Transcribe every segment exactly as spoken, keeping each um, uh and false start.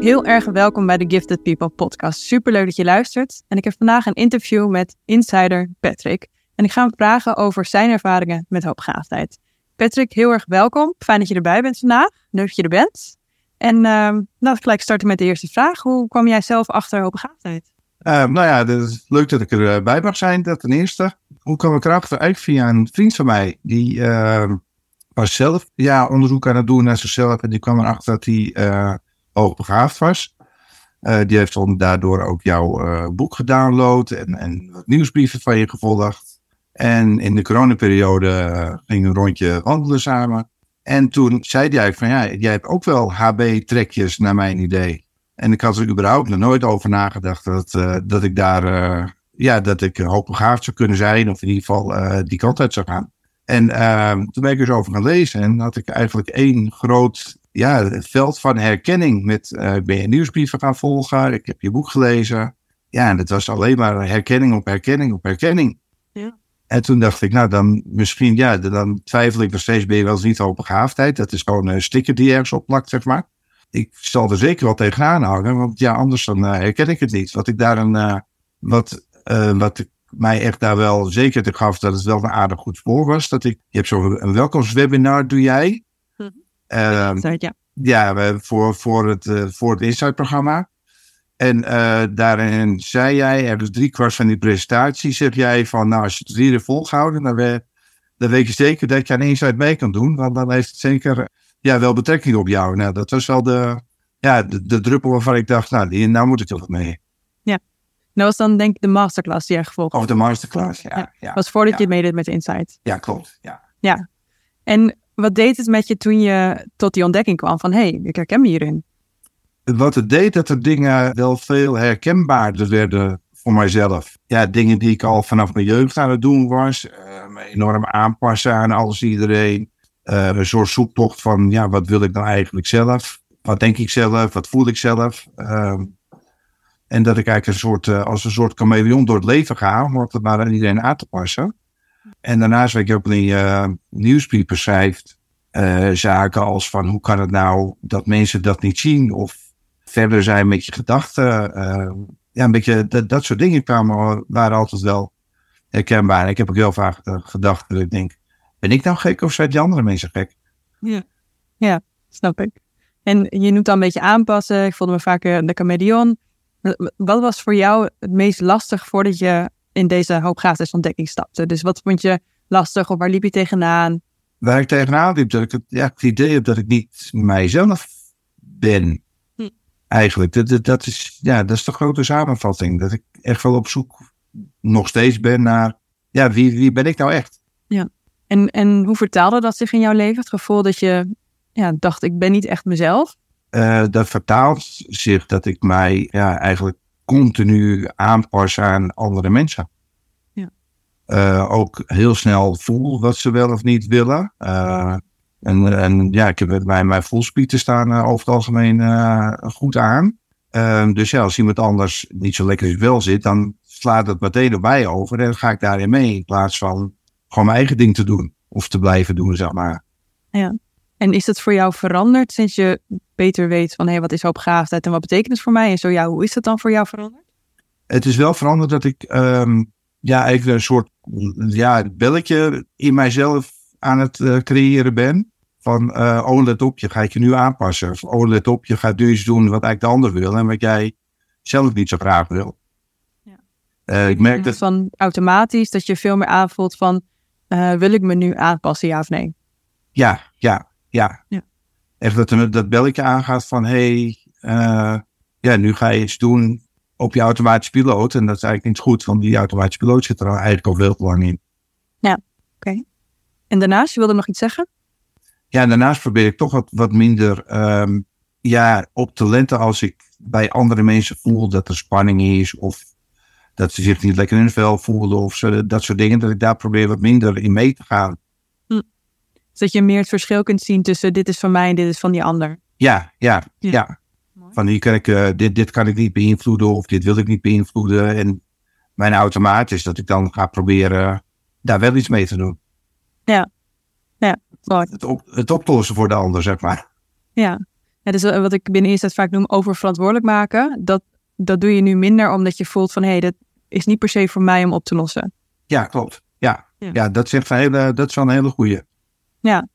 Heel erg welkom bij de Gifted People podcast. Superleuk dat je luistert. En ik heb vandaag een interview met insider Patrick. En ik ga hem vragen over zijn ervaringen met hoogbegaafdheid. Patrick, heel erg welkom. Fijn dat je erbij bent vandaag. Leuk dat je er bent. En laten uh, we gelijk starten met de eerste vraag. Hoe kwam jij zelf achter hoogbegaafdheid? Uh, nou ja, het is leuk dat ik erbij mag zijn. Dat ten eerste. Hoe kwam ik erachter? Eigenlijk via een vriend van mij. Die uh, was zelf ja, onderzoek aan het doen naar zichzelf. En die kwam erachter dat hij uh, hoogbegaafd was. Uh, die heeft dan daardoor ook jouw uh, boek gedownload. En, en wat nieuwsbrieven van je gevolgd. En in de coronaperiode uh, ging een rondje wandelen samen. En toen zei hij van ja, jij hebt ook wel H B-trekjes naar mijn idee. En ik had er überhaupt nog nooit over nagedacht dat, uh, dat ik daar, uh, ja, dat ik hoogbegaafd zou kunnen zijn. Of in ieder geval uh, die kant uit zou gaan. En uh, toen ben ik er zo over gaan lezen. En had ik eigenlijk één groot ja, veld van herkenning. Met uh, ben je nieuwsbrieven gaan volgen. Ik heb je boek gelezen. Ja, en het was alleen maar herkenning op herkenning op herkenning. Ja. En toen dacht ik, nou dan misschien, ja, dan twijfel ik nog steeds, ben je wel eens niet hoogbegaafdheid. Dat is gewoon een sticker die ergens op plakt, zeg maar. Ik zal er zeker wel tegenaan houden, want ja, anders dan uh, herken ik het niet. Wat ik daar een, uh, wat, uh, wat ik mij echt daar wel zeker te gaf, dat het wel een aardig goed spoor was. Dat ik, je hebt zo'n welkomstwebinar, doe jij. Hm. Uh, Insight, ja. Ja, voor, voor het, uh, voor het Insight-programma. En uh, daarin zei jij, er dus drie kwart van die presentatie, zeg jij van, nou, als je het hier volgehouden, dan, we, dan weet je zeker dat je aan Insight mee kan doen, want dan heeft het zeker ja, wel betrekking op jou. Nou, dat was wel de, ja, de, de druppel waarvan ik dacht, nou, die, nou moet ik toch wat mee. Ja, dat was dan denk ik de masterclass die jij gevolgd had. Of de masterclass, ja. ja, ja was voordat ja. je meedeed met Insight. Ja, klopt, ja. ja. En wat deed het met je toen je tot die ontdekking kwam van, hé, hey, ik herken me hierin? Wat het deed, dat er dingen wel veel herkenbaarder werden voor mijzelf. Ja, dingen die ik al vanaf mijn jeugd aan het doen was. Uh, me enorm aanpassen aan alles iedereen. Uh, een soort zoektocht van, ja, wat wil ik nou eigenlijk zelf? Wat denk ik zelf? Wat voel ik zelf? Uh, en dat ik eigenlijk een soort, uh, als een soort chameleon door het leven ga, om het maar aan iedereen aan te passen. En daarnaast, wat je ook in je uh, nieuwsbrief beschrijft, uh, zaken als van, hoe kan het nou dat mensen dat niet zien? Of verder zijn met je gedachten. Uh, ja, een beetje dat, dat soort dingen kwamen, waren altijd wel herkenbaar. En ik heb ook heel vaak uh, gedacht dat ik denk, ben ik nou gek of zijn die andere mensen gek? Ja, ja, snap ik. En je noemt dan een beetje aanpassen. Ik voelde me vaak de chameleon. Wat was voor jou het meest lastig voordat je in deze hoogbegaafdheidsontdekking stapte? Dus wat vond je lastig of waar liep je tegenaan? Waar ik tegenaan liep, dat ik het, ja, het idee heb dat ik niet mijzelf ben. Eigenlijk, dat, dat, is, ja, dat is de grote samenvatting. Dat ik echt wel op zoek nog steeds ben naar, ja, wie, wie ben ik nou echt? Ja, en, en hoe vertaalde dat zich in jouw leven? Het gevoel dat je ja, dacht, ik ben niet echt mezelf? Uh, dat vertaalt zich dat ik mij ja, eigenlijk continu aanpas aan andere mensen. Ja. Uh, ook heel snel voel wat ze wel of niet willen. Uh, En, en ja, ik heb bij mijn voelsprieten staan uh, over het algemeen uh, goed aan. Uh, dus ja, als iemand anders niet zo lekker in het wel zit, dan slaat het meteen op mij over. En dan ga ik daarin mee, in plaats van gewoon mijn eigen ding te doen. Of te blijven doen, zeg maar. Ja. En is dat voor jou veranderd sinds je beter weet van, hé, hey, wat is hoogbegaafdheid en wat betekent het voor mij? En zo, ja, hoe is dat dan voor jou veranderd? Het is wel veranderd dat ik um, ja, eigenlijk een soort ja, belletje in mijzelf aan het uh, creëren ben. Van, uh, oh let op, je gaat je nu aanpassen. Of, oh let op, je gaat nu iets doen wat eigenlijk de ander wil. En wat jij zelf niet zo graag wil. Ja. Uh, ik merk dat... Van automatisch dat je veel meer aanvoelt van, uh, wil ik me nu aanpassen, ja of nee? Ja, ja, ja. ja. Echt dat, dat belletje aangaat van, hey, uh, ja, nu ga je iets doen op je automatische piloot. En dat is eigenlijk niet goed, want die automatische piloot zit er eigenlijk al heel lang in. Ja, oké. Okay. En daarnaast, je wilde nog iets zeggen? Ja, en daarnaast probeer ik toch wat, wat minder um, ja, op te letten als ik bij andere mensen voel dat er spanning is. Of dat ze zich niet lekker in het vel voelen. Of zo, dat soort dingen. Dat ik daar probeer wat minder in mee te gaan. Hm. Dat je meer het verschil kunt zien tussen dit is van mij en dit is van die ander. Ja, ja, ja. ja. Van hier kan ik, uh, dit, dit kan ik niet beïnvloeden of dit wil ik niet beïnvloeden. En mijn automaat is dat ik dan ga proberen daar wel iets mee te doen. Ja, ja. Mooi. Het, op, het oplossen voor de ander, zeg maar. Ja, ja, dus wat ik binnen Insight vaak noem oververantwoordelijk maken. Dat, dat doe je nu minder omdat je voelt van... hé, hey, dat is niet per se voor mij om op te lossen. Ja, klopt. Ja, ja. ja dat, is echt een hele, dat is wel een hele goeie. Ja.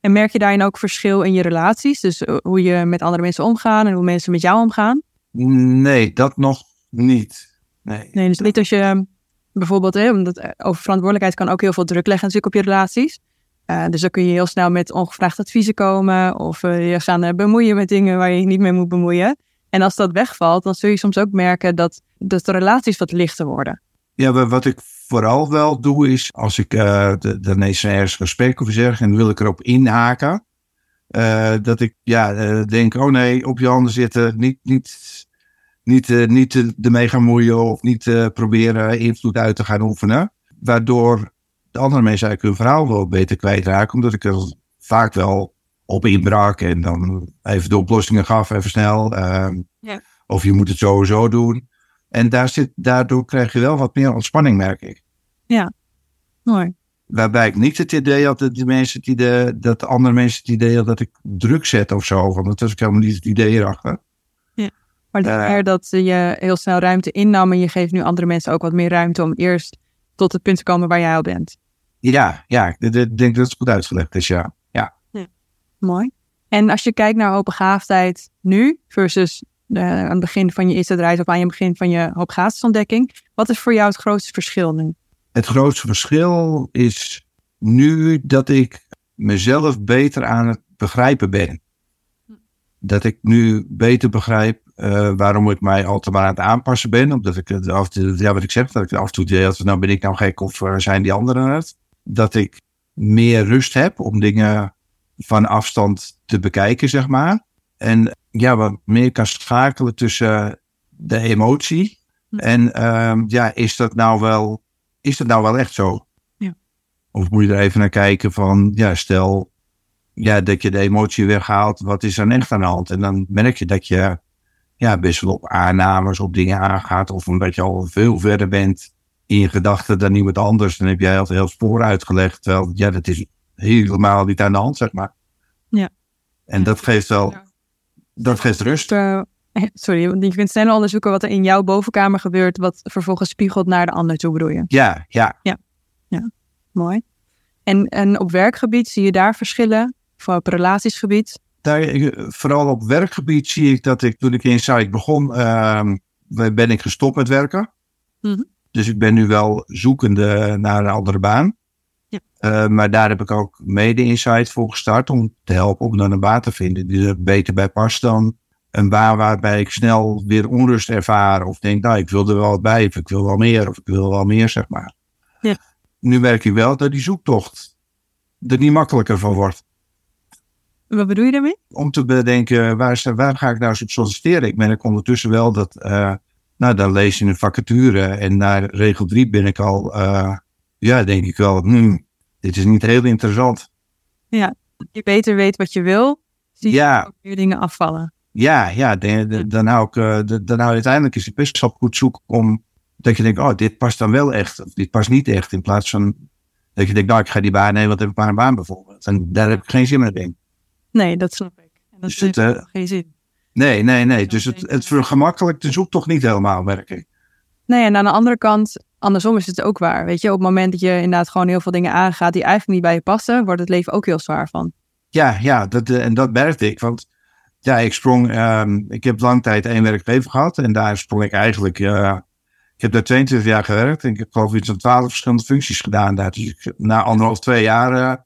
En merk je daarin ook verschil in je relaties? Dus hoe je met andere mensen omgaan en hoe mensen met jou omgaan? Nee, dat nog niet. Nee, nee dus niet als je bijvoorbeeld... Hè, omdat over verantwoordelijkheid kan ook heel veel druk leggen natuurlijk op je relaties. Uh, dus dan kun je heel snel met ongevraagd adviezen komen. Of uh, je gaan uh, bemoeien met dingen waar je je niet mee moet bemoeien. En als dat wegvalt, dan zul je soms ook merken dat, dat de relaties wat lichter worden. Ja, wat ik vooral wel doe is, als ik uh, daarnaast ergens gesprek over zeg en wil ik erop inhaken, uh, dat ik ja uh, denk, oh nee, op je handen zitten, niet, niet, niet, uh, niet ermee gaan moeien of niet uh, proberen invloed uit te gaan oefenen. Waardoor de andere mensen eigenlijk hun verhaal wel beter kwijtraken, omdat ik er vaak wel op inbrak en dan even de oplossingen gaf, even snel. Uh, ja. Of je moet het sowieso doen. En daar zit, daardoor krijg je wel wat meer ontspanning, merk ik. Ja, mooi. Waarbij ik niet het idee had dat, die mensen die de, dat de andere mensen het idee hadden dat ik druk zet of zo. Want dat was ik helemaal niet het idee erachter. Ja, maar uh, het dat je heel snel ruimte innam en je geeft nu andere mensen ook wat meer ruimte om eerst tot het punt te komen waar jij al bent. Ja, ja, ik denk dat het goed uitgelegd is, ja. ja. ja. Mooi. En als je kijkt naar hoogbegaafdheid nu versus... Uh, aan het begin van je eerste reis of aan het begin van je hoogbegaafdheidsontdekking. Wat is voor jou het grootste verschil nu? Het grootste verschil is nu dat ik mezelf beter aan het begrijpen ben. Dat ik nu beter begrijp uh, waarom ik mij altijd maar aan het aanpassen ben. Omdat ik, ja, wat ik zeg, dat ik af en toe deel, nou ben ik nou gek of zijn die anderen het. Dat ik meer rust heb om dingen van afstand te bekijken, zeg maar. En ja, wat meer kan schakelen tussen de emotie. En um, ja, is dat nou wel, is dat nou wel echt zo? Ja. Of moet je er even naar kijken van, ja, stel ja, dat je de emotie weghaalt. Wat is dan echt aan de hand? En dan merk je dat je ja, best wel op aannames, op dingen aangaat. Of omdat je al veel verder bent in je gedachten dan iemand anders. Dan heb jij al heel spoor uitgelegd. Terwijl, ja, dat is helemaal niet aan de hand, zeg maar. Ja. En ja, dat geeft wel... Ja. Dat geeft rust. Uh, sorry, je kunt snel onderzoeken wat er in jouw bovenkamer gebeurt, wat vervolgens spiegelt naar de ander toe, bedoel je? Ja, ja. Ja, ja. Mooi. En, en op werkgebied, zie je daar verschillen? Of op relatiesgebied? Daar, vooral op werkgebied zie ik dat ik, toen ik in Insight begon, uh, ben ik gestopt met werken. Mm-hmm. Dus ik ben nu wel zoekende naar een andere baan. Ja. Uh, maar daar heb ik ook mede Insight voor gestart om te helpen om dan een baan te vinden die er beter bij past dan een baan waarbij ik snel weer onrust ervaar of denk, nou ik wil er wel wat bij of ik wil wel meer of ik wil wel meer, zeg maar. Ja. Nu merk ik wel dat die zoektocht er niet makkelijker van wordt. Wat bedoel je daarmee? Om te bedenken, waar, is, waar ga ik nou eens op solliciteren? Ik merk ondertussen wel dat, uh, nou dan lees je een vacature en naar regel drie ben ik al... Uh, Ja, denk ik wel. Hmm, dit is niet heel interessant. Ja, je beter weet wat je wil, zie je ja. ook meer dingen afvallen. Ja, ja, de, de, ja. dan hou ik, de, dan hou je uiteindelijk eens de pisschap goed zoeken om dat je denkt, oh, dit past dan wel echt, of dit past niet echt. In plaats van dat je denkt, nou, ik ga die baan nemen, want heb ik maar een baan bijvoorbeeld. En daar heb ik geen zin meer in. Nee, dat snap ik. En dat dus heeft het, uh, geen zin. Nee, nee, nee. Dus het, het vergemakkelijkt de zoektocht niet helemaal, merk ik. Nee, en aan de andere kant, andersom is het ook waar. Weet je, op het moment dat je inderdaad gewoon heel veel dingen aangaat die eigenlijk niet bij je passen, wordt het leven ook heel zwaar van. Ja, ja, dat, en dat merkte ik. Want ja, ik sprong, um, ik heb lang tijd één werkgever gehad en daar sprong ik eigenlijk, uh, ik heb daar tweeëntwintig jaar gewerkt en ik heb geloof ik iets van twaalf verschillende functies gedaan daar. Dus ik, na anderhalf, twee jaar uh,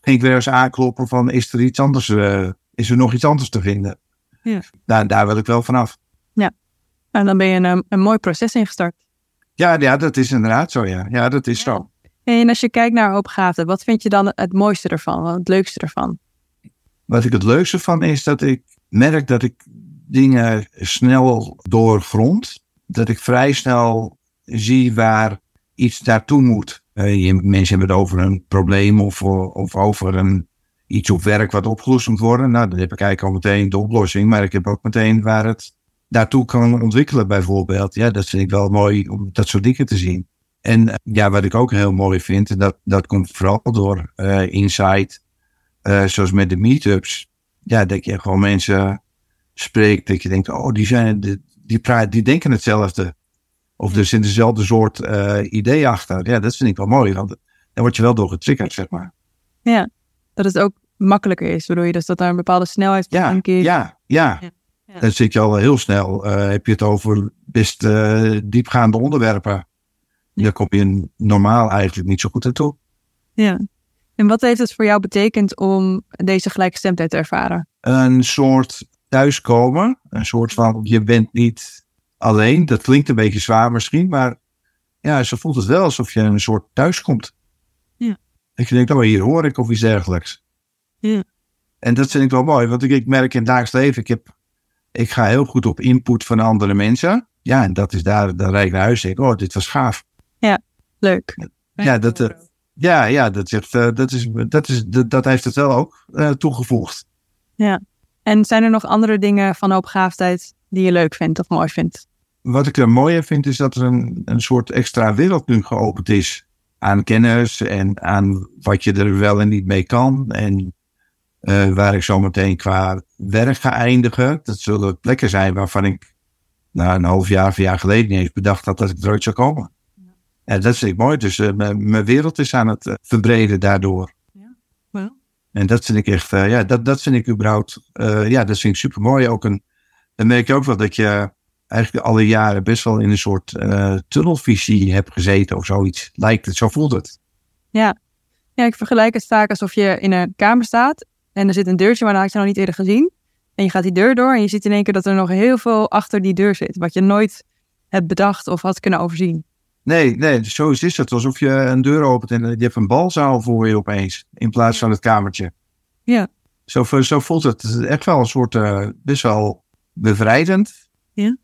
ging ik weer eens aankloppen van, is er iets anders, uh, is er nog iets anders te vinden? Ja. Nou, daar wil ik wel vanaf. Ja. En dan ben je een, een mooi proces ingestart. Ja, ja, dat is inderdaad zo. Ja, ja dat is ja. zo. En als je kijkt naar hoogbegaafdheid, wat vind je dan het mooiste ervan? Wat het leukste ervan? Wat ik het leukste van is dat ik merk dat ik dingen snel doorgrond. Dat ik vrij snel zie waar iets naartoe moet. Uh, mensen hebben het over een probleem of, of over een, iets op werk wat opgelost moet worden. Nou, dan heb ik eigenlijk al meteen de oplossing. Maar ik heb ook meteen waar het... daartoe kan ontwikkelen bijvoorbeeld. Ja, dat vind ik wel mooi om dat soort dingen te zien. En ja, wat ik ook heel mooi vind, en dat, dat komt vooral door uh, Insight, Uh, zoals met de meetups. Ja, dat je gewoon mensen spreekt. Dat je denkt, oh, die, zijn, die, die, praat, die denken hetzelfde. Of er zit dezelfde soort uh, idee achter. Ja, dat vind ik wel mooi. Want daar word je wel door getriggerd, zeg maar. Ja, dat het ook makkelijker is. Waardoor je dus dat daar een bepaalde snelheid van ja, keer... Ja, ja, ja. Ja. Dan zit je al heel snel. Uh, heb je het over best uh, diepgaande onderwerpen. Ja. Daar kom je normaal eigenlijk niet zo goed aan toe. Ja. En wat heeft het voor jou betekend om deze gelijkgestemdheid te ervaren? Een soort thuiskomen. Een soort van, je bent niet alleen. Dat klinkt een beetje zwaar misschien. Maar ja, ze voelt het wel alsof je een soort thuiskomt. Ja. Dat je denkt, oh, hier hoor ik of iets dergelijks. Ja. En dat vind ik wel mooi. Want ik, ik merk in het dagelijks leven, ik, heb, ik ga heel goed op input van andere mensen. Ja, en dat is daar, dan rijd ik naar huis en denk, oh, dit was gaaf. Ja, leuk. Ja, dat... Uh, Ja, ja dat, zegt, uh, dat, is, dat, is, dat, dat heeft het wel ook uh, toegevoegd. Ja, en zijn er nog andere dingen van hoogbegaafdheid die je leuk vindt of mooi vindt? Wat ik er mooi vind is dat er een, een soort extra wereld nu geopend is. Aan kennis en aan wat je er wel en niet mee kan. En uh, waar ik zometeen qua werk ga eindigen. Dat zullen plekken zijn waarvan ik nou, een half jaar of een jaar geleden niet eens bedacht had dat ik eruit zou komen. Ja, dat vind ik mooi. Dus uh, mijn, mijn wereld is aan het uh, verbreden daardoor. Ja, well. En dat vind ik echt, uh, ja, dat, dat vind ik überhaupt, uh, ja, dat vind ik super mooi. Ook een, dan merk je ook wel dat je eigenlijk alle jaren best wel in een soort uh, tunnelvisie hebt gezeten of zoiets. Lijkt het, zo voelt het. Ja. Ja, ik vergelijk het vaak alsof je in een kamer staat en er zit een deurtje, maar dat had je nog niet eerder gezien. En je gaat die deur door en je ziet in één keer dat er nog heel veel achter die deur zit, wat je nooit hebt bedacht of had kunnen overzien. Nee, nee, zo is het. Alsof je een deur opent en je hebt een balzaal voor je opeens. In plaats van het kamertje. Ja. Zo, zo voelt het echt wel een soort uh, best wel bevrijdend. Ja.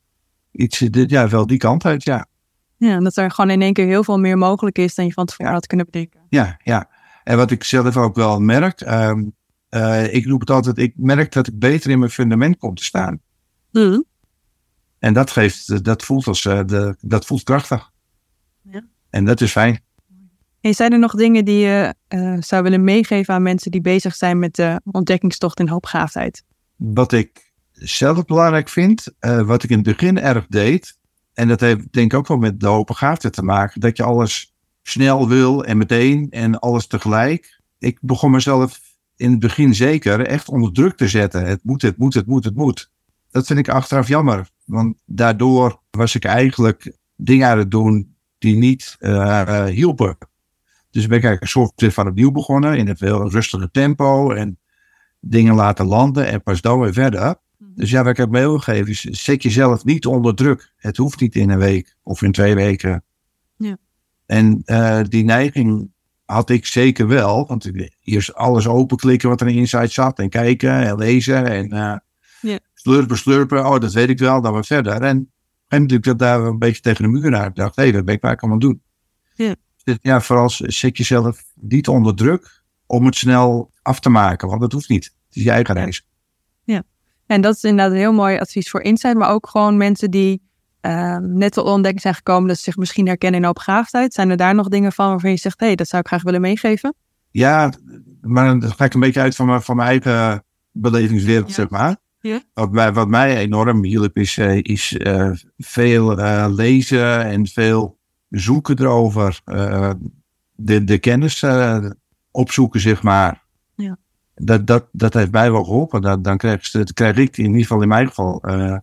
Iets, ja, wel die kant uit, ja. Ja, dat er gewoon in één keer heel veel meer mogelijk is dan je van tevoren ja. had kunnen bedenken. Ja, ja. En wat ik zelf ook wel merk. Um, uh, ik noem het altijd, ik merk dat ik beter in mijn fundament kom te staan. Mm. En dat geeft, dat voelt als, uh, de, dat voelt krachtig. Ja. En dat is fijn. En zijn er nog dingen die je uh, zou willen meegeven aan mensen die bezig zijn met de ontdekkingstocht in hoogbegaafdheid? Wat ik zelf belangrijk vind, uh, wat ik in het begin erg deed, en dat heeft denk ik ook wel met de hoogbegaafdheid te maken, dat je alles snel wil en meteen en alles tegelijk. Ik begon mezelf in het begin zeker echt onder druk te zetten. Het moet, het moet, het moet, het moet. Dat vind ik achteraf jammer, want daardoor was ik eigenlijk dingen aan het doen die niet uh, uh, hielpen. Dus ben ik eigenlijk een soort van opnieuw begonnen. In een veel rustiger tempo. En dingen laten landen. En pas dan weer verder. Mm-hmm. Dus ja, wat ik heb meegegeven is. Zet jezelf niet onder druk. Het hoeft niet in een week. Of in twee weken. Ja. En uh, die neiging had ik zeker wel. Want eerst alles openklikken wat er in Insight zat. En kijken en lezen. En uh, ja. slurpen, slurpen. Oh, dat weet ik wel. Dan weer verder. En En natuurlijk dat daar een beetje tegen de muur aan dacht. Hé, hey, dat ben ik waar ik allemaal doen. Ja. Ja, vooral zet jezelf niet onder druk om het snel af te maken. Want dat hoeft niet. Het is je eigen reis. Ja, en dat is inderdaad een heel mooi advies voor Insight. Maar ook gewoon mensen die uh, net tot ontdekking zijn gekomen dat ze zich misschien herkennen in hoogbegaafdheid. Zijn er daar nog dingen van waarvan je zegt, hé, hey, dat zou ik graag willen meegeven? Ja, maar dan ga ik een beetje uit van mijn, van mijn eigen belevingswereld, ja. zeg maar. Ja. Wat, mij, wat mij enorm hielp is, is uh, veel uh, lezen en veel zoeken erover. Uh, de, de kennis uh, opzoeken, zeg maar. Ja. Dat, dat, dat heeft mij wel geholpen. Dat, dan krijg, dat krijg ik in ieder geval in mijn geval uh,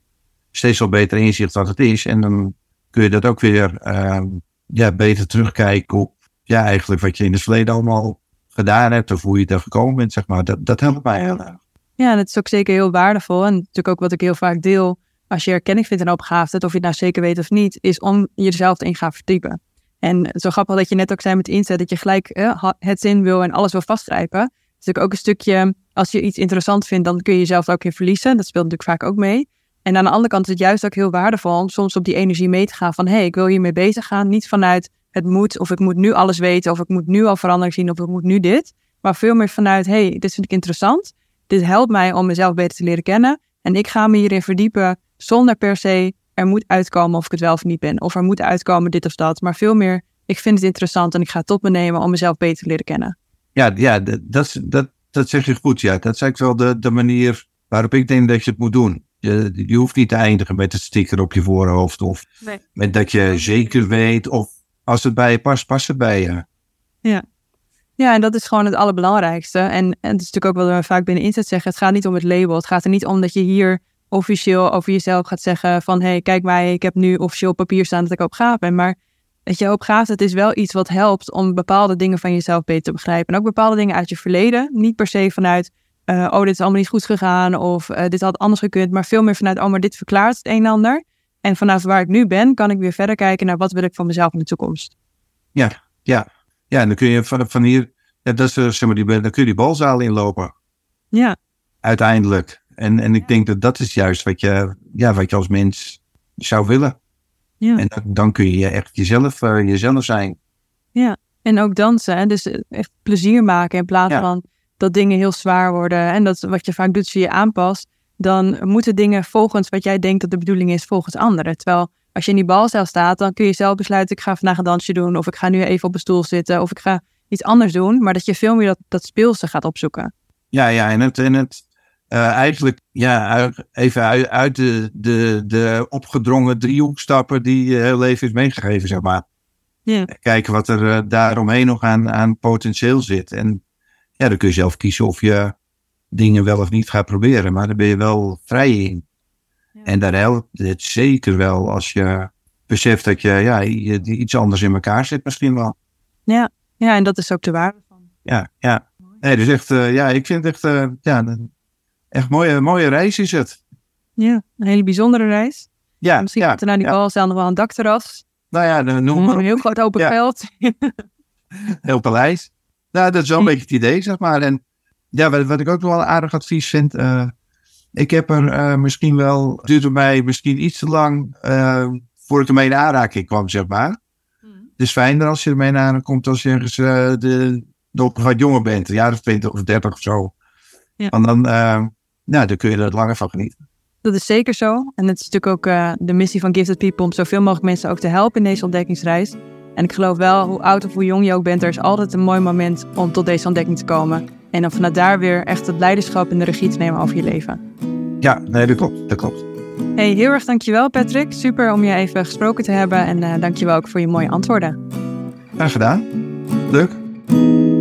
steeds wel beter inzicht wat het is. En dan kun je dat ook weer uh, ja, beter terugkijken op ja, eigenlijk wat je in het verleden allemaal gedaan hebt. Of hoe je daar gekomen bent, zeg maar. Dat, dat helpt mij heel erg. Ja, dat is ook zeker heel waardevol. En natuurlijk ook wat ik heel vaak deel. Als je herkenning vindt in hoogbegaafdheid, of je het nou zeker weet of niet, is om jezelf erin te gaan verdiepen. En zo grappig dat je net ook zei met inzet, dat je gelijk eh, het zin wil en alles wil vastgrijpen. Dat is natuurlijk ook een stukje, als je iets interessant vindt, dan kun je jezelf ook in verliezen. Dat speelt natuurlijk vaak ook mee. En aan de andere kant is het juist ook heel waardevol om soms op die energie mee te gaan van, hé, hey, ik wil hiermee bezig gaan. Niet vanuit het moet, of ik moet nu alles weten, of ik moet nu al verandering zien, of ik moet nu dit. Maar veel meer vanuit, hé, hey, dit vind ik interessant. Dit helpt mij om mezelf beter te leren kennen. En ik ga me hierin verdiepen zonder per se er moet uitkomen of ik het wel of niet ben. Of er moet uitkomen dit of dat. Maar veel meer, ik vind het interessant en ik ga het tot me nemen om mezelf beter te leren kennen. Ja, ja dat, dat, dat zeg je goed, ja. Dat is eigenlijk wel de, de manier waarop ik denk dat je het moet doen. Je, je hoeft niet te eindigen met een sticker op je voorhoofd. Of nee. met dat je zeker weet. Of als het bij je past, past het bij je. Ja. Ja, en dat is gewoon het allerbelangrijkste. En, en het is natuurlijk ook wat we vaak binnen Insight zeggen. Het gaat niet om het label. Het gaat er niet om dat je hier officieel over jezelf gaat zeggen van... hé, hey, kijk mij, ik heb nu officieel op papier staan dat ik hoogbegaafd ben. Maar dat je hoogbegaafd bent is wel iets wat helpt om bepaalde dingen van jezelf beter te begrijpen. En ook bepaalde dingen uit je verleden. Niet per se vanuit, uh, oh, dit is allemaal niet goed gegaan of uh, dit had anders gekund. Maar veel meer vanuit, oh, maar dit verklaart het een en ander. En vanaf waar ik nu ben, kan ik weer verder kijken naar wat wil ik van mezelf in de toekomst. Ja, ja. Ja, en dan kun je van, van hier, ja, dat is, zeg maar, die, dan kun je die balzaal inlopen. Ja. Uiteindelijk. En, en ik ja. denk dat dat is juist wat je, ja, wat je als mens zou willen. Ja. En dan, dan kun je echt jezelf, uh, jezelf zijn. Ja, en ook dansen. Hè? Dus echt plezier maken in plaats ja. van dat dingen heel zwaar worden. En dat wat je vaak doet, als je je aanpast. Dan moeten dingen volgens wat jij denkt dat de bedoeling is, volgens anderen. Terwijl... als je in die balzaal staat, dan kun je zelf besluiten... ik ga vandaag een dansje doen, of ik ga nu even op een stoel zitten... of ik ga iets anders doen, maar dat je veel meer dat, dat speelse gaat opzoeken. Ja, ja, en het, en het uh, eigenlijk ja, even uit, uit de, de, de opgedrongen driehoekstappen... die je heel leven is meegegeven, zeg maar. Yeah. Kijken wat er uh, daaromheen nog aan, aan potentieel zit. En ja, dan kun je zelf kiezen of je dingen wel of niet gaat proberen... maar daar ben je wel vrij in. Ja. En daar helpt het zeker wel als je beseft dat je, ja, je iets anders in elkaar zit misschien wel. Ja, ja, en dat is ook de waarde van. Ja, ja. Nee, dus echt, uh, ja, ik vind het echt, uh, ja, een echt mooie, mooie reis is het. Ja, een hele bijzondere reis. Ja, misschien ja, komt er naar die balzaal nog wel een dakterras. Nou ja, dan noem maar. Een heel groot open ja. veld. Heel paleis. Nou, dat is wel een beetje het idee, zeg maar. En ja, wat, wat ik ook nog wel een aardig advies vind... Uh, Ik heb er uh, misschien wel, het duurde mij misschien iets te lang uh, voordat ik ermee in aanraking kwam, zeg maar. Mm. Het is fijner als je ermee in aanraking komt als je ergens uh, de, nog wat jonger bent, een jaar of twintig of dertig of zo. Ja. Want dan, uh, nou, dan kun je er langer van genieten. Dat is zeker zo. En het is natuurlijk ook uh, de missie van Gifted People om zoveel mogelijk mensen ook te helpen in deze ontdekkingsreis. En ik geloof wel, hoe oud of hoe jong je ook bent, er is altijd een mooi moment om tot deze ontdekking te komen. En dan vanuit daar weer echt het leiderschap en de regie te nemen over je leven. Ja, nee, dat klopt. Dat klopt. Hey, heel erg dankjewel, Patrick. Super om je even gesproken te hebben. En uh, dankjewel ook voor je mooie antwoorden. Graag gedaan. Leuk.